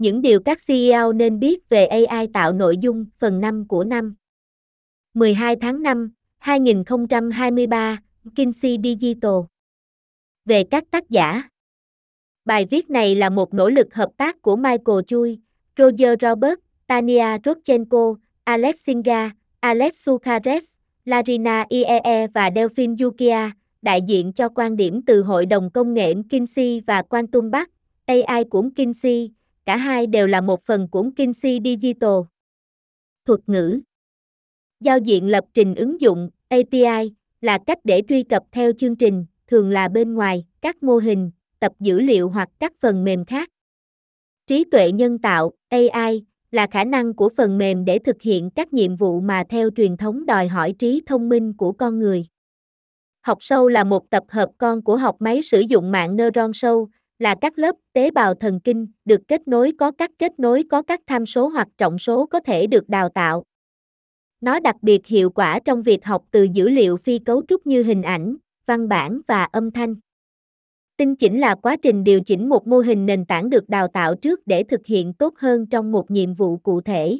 Những điều các CEO nên biết về AI tạo nội dung phần 5 của năm 12 tháng 5, 2023, Kinsey Digital. Về các tác giả. Bài viết này là một nỗ lực hợp tác của Michael Chui, Roger Roberts, Tanya Rodchenko, Alex Singla, Alex Sukares, Lareina Yee và Delphine Yukia, đại diện cho quan điểm từ Hội đồng Công nghệ McKinsey và QuantumBlack, AI của McKinsey, cả hai đều là một phần của Kinsey Digital. Thuật ngữ. Giao diện lập trình ứng dụng, API, là cách để truy cập theo chương trình, thường là bên ngoài, các mô hình, tập dữ liệu hoặc các phần mềm khác. Trí tuệ nhân tạo, AI, là khả năng của phần mềm để thực hiện các nhiệm vụ mà theo truyền thống đòi hỏi trí thông minh của con người. Học sâu là một tập hợp con của học máy sử dụng mạng neuron sâu, là các lớp tế bào thần kinh được kết nối có các tham số hoặc trọng số có thể được đào tạo. Nó đặc biệt hiệu quả trong việc học từ dữ liệu phi cấu trúc như hình ảnh, văn bản và âm thanh. Tinh chỉnh là quá trình điều chỉnh một mô hình nền tảng được đào tạo trước để thực hiện tốt hơn trong một nhiệm vụ cụ thể.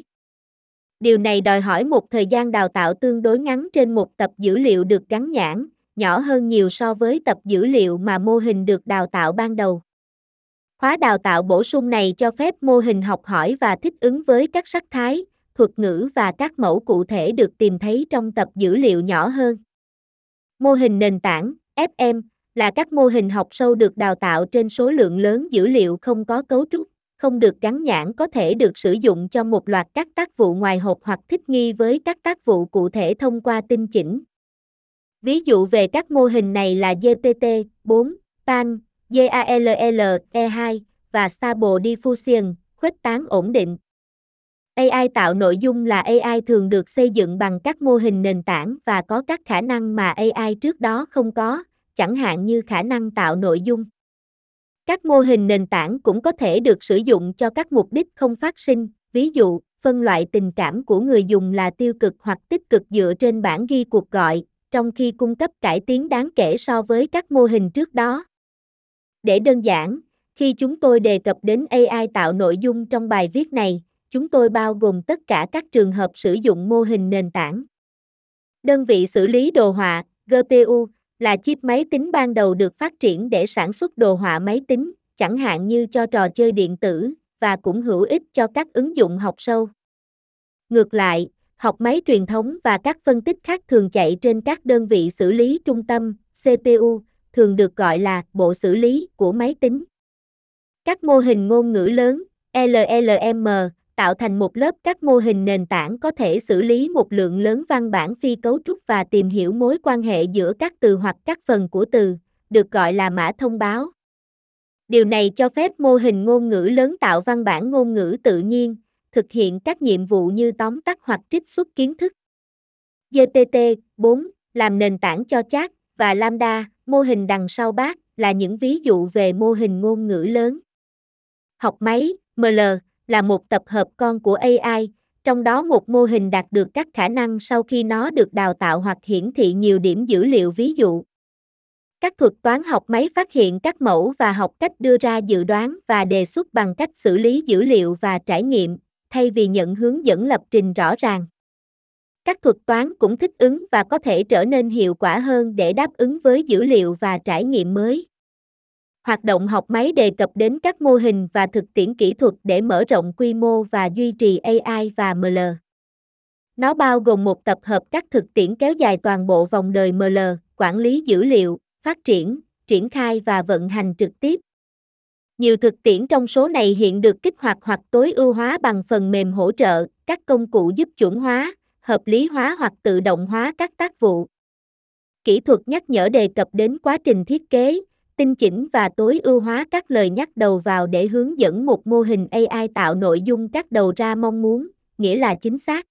Điều này đòi hỏi một thời gian đào tạo tương đối ngắn trên một tập dữ liệu được gắn nhãn, nhỏ hơn nhiều so với tập dữ liệu mà mô hình được đào tạo ban đầu. Khóa đào tạo bổ sung này cho phép mô hình học hỏi và thích ứng với các sắc thái, thuật ngữ và các mẫu cụ thể được tìm thấy trong tập dữ liệu nhỏ hơn. Mô hình nền tảng, FM, là các mô hình học sâu được đào tạo trên số lượng lớn dữ liệu không có cấu trúc, không được gắn nhãn, có thể được sử dụng cho một loạt các tác vụ ngoài hộp hoặc thích nghi với các tác vụ cụ thể thông qua tinh chỉnh. Ví dụ về các mô hình này là GPT-4, PaLM, DALL-E2 và Stable Diffusion, khuếch tán ổn định. AI tạo nội dung là AI thường được xây dựng bằng các mô hình nền tảng và có các khả năng mà AI trước đó không có, chẳng hạn như khả năng tạo nội dung. Các mô hình nền tảng cũng có thể được sử dụng cho các mục đích không phát sinh, ví dụ, phân loại tình cảm của người dùng là tiêu cực hoặc tích cực dựa trên bản ghi cuộc gọi, trong khi cung cấp cải tiến đáng kể so với các mô hình trước đó. Để đơn giản, khi chúng tôi đề cập đến AI tạo nội dung trong bài viết này, chúng tôi bao gồm tất cả các trường hợp sử dụng mô hình nền tảng. Đơn vị xử lý đồ họa, GPU, là chip máy tính ban đầu được phát triển để sản xuất đồ họa máy tính, chẳng hạn như cho trò chơi điện tử, và cũng hữu ích cho các ứng dụng học sâu. Ngược lại, học máy truyền thống và các phân tích khác thường chạy trên các đơn vị xử lý trung tâm, CPU, thường được gọi là bộ xử lý của máy tính. Các mô hình ngôn ngữ lớn, LLM, tạo thành một lớp các mô hình nền tảng có thể xử lý một lượng lớn văn bản phi cấu trúc và tìm hiểu mối quan hệ giữa các từ hoặc các phần của từ, được gọi là mã thông báo. Điều này cho phép mô hình ngôn ngữ lớn tạo văn bản ngôn ngữ tự nhiên, thực hiện các nhiệm vụ như tóm tắt hoặc trích xuất kiến thức. GPT-4 làm nền tảng cho chat và Lambda, mô hình đằng sau bác, là những ví dụ về mô hình ngôn ngữ lớn. Học máy, ML, là một tập hợp con của AI, trong đó một mô hình đạt được các khả năng sau khi nó được đào tạo hoặc hiển thị nhiều điểm dữ liệu ví dụ. Các thuật toán học máy phát hiện các mẫu và học cách đưa ra dự đoán và đề xuất bằng cách xử lý dữ liệu và trải nghiệm, thay vì nhận hướng dẫn lập trình rõ ràng. Các thuật toán cũng thích ứng và có thể trở nên hiệu quả hơn để đáp ứng với dữ liệu và trải nghiệm mới. Hoạt động học máy đề cập đến các mô hình và thực tiễn kỹ thuật để mở rộng quy mô và duy trì AI và ML. Nó bao gồm một tập hợp các thực tiễn kéo dài toàn bộ vòng đời ML, quản lý dữ liệu, phát triển, triển khai và vận hành trực tiếp. Nhiều thực tiễn trong số này hiện được kích hoạt hoặc tối ưu hóa bằng phần mềm hỗ trợ, các công cụ giúp chuẩn hóa, hợp lý hóa hoặc tự động hóa các tác vụ. Kỹ thuật nhắc nhở đề cập đến quá trình thiết kế, tinh chỉnh và tối ưu hóa các lời nhắc đầu vào để hướng dẫn một mô hình AI tạo nội dung các đầu ra mong muốn, nghĩa là chính xác.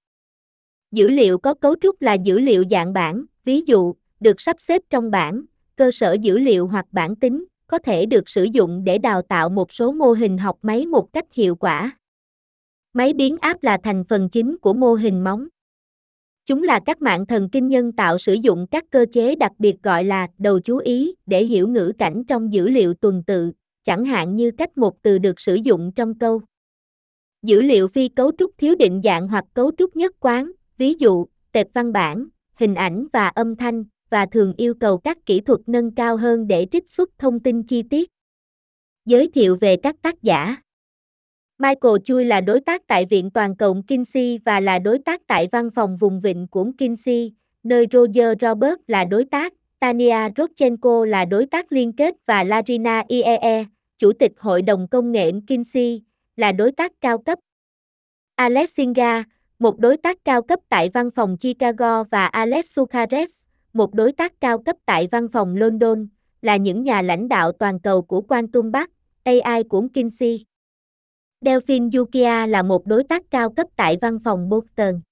Dữ liệu có cấu trúc là dữ liệu dạng bảng, ví dụ, được sắp xếp trong bảng, cơ sở dữ liệu hoặc bản tính, có thể được sử dụng để đào tạo một số mô hình học máy một cách hiệu quả. Máy biến áp là thành phần chính của mô hình móng. Chúng là các mạng thần kinh nhân tạo sử dụng các cơ chế đặc biệt gọi là đầu chú ý để hiểu ngữ cảnh trong dữ liệu tuần tự, chẳng hạn như cách một từ được sử dụng trong câu. Dữ liệu phi cấu trúc thiếu định dạng hoặc cấu trúc nhất quán, ví dụ, tệp văn bản, hình ảnh và âm thanh, và thường yêu cầu các kỹ thuật nâng cao hơn để trích xuất thông tin chi tiết. Giới thiệu về các tác giả. Michael Chui là đối tác tại Viện Toàn cầu Kinsey và là đối tác tại Văn phòng Vùng Vịnh của Kinsey, nơi Roger Roberts là đối tác, Tanya Rodchenko là đối tác liên kết và Lareina Yee, Chủ tịch Hội đồng Công nghệ Kinsey, là đối tác cao cấp. Alex Singla, một đối tác cao cấp tại Văn phòng Chicago và Alex Sukares, một đối tác cao cấp tại Văn phòng London, là những nhà lãnh đạo toàn cầu của QuantumBlack, AI của Kinsey. Delphine Yukia là một đối tác cao cấp tại Văn phòng Boston.